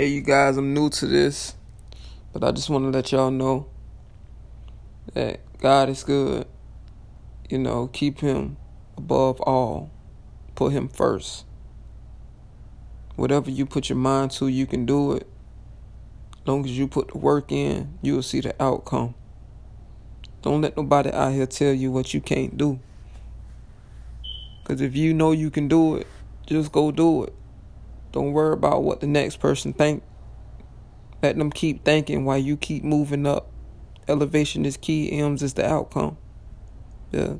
Hey, you guys, I'm new to this, but I just want to let y'all know that God is good. You know, keep him above all. Put him first. Whatever you put your mind to, you can do it. As long as you put the work in, you'll see the outcome. Don't let nobody out here tell you what you can't do. Because if you know you can do it, just go do it. Don't worry about what the next person think. Let them keep thinking while you keep moving up. Elevation is key. M's is the outcome. Yeah.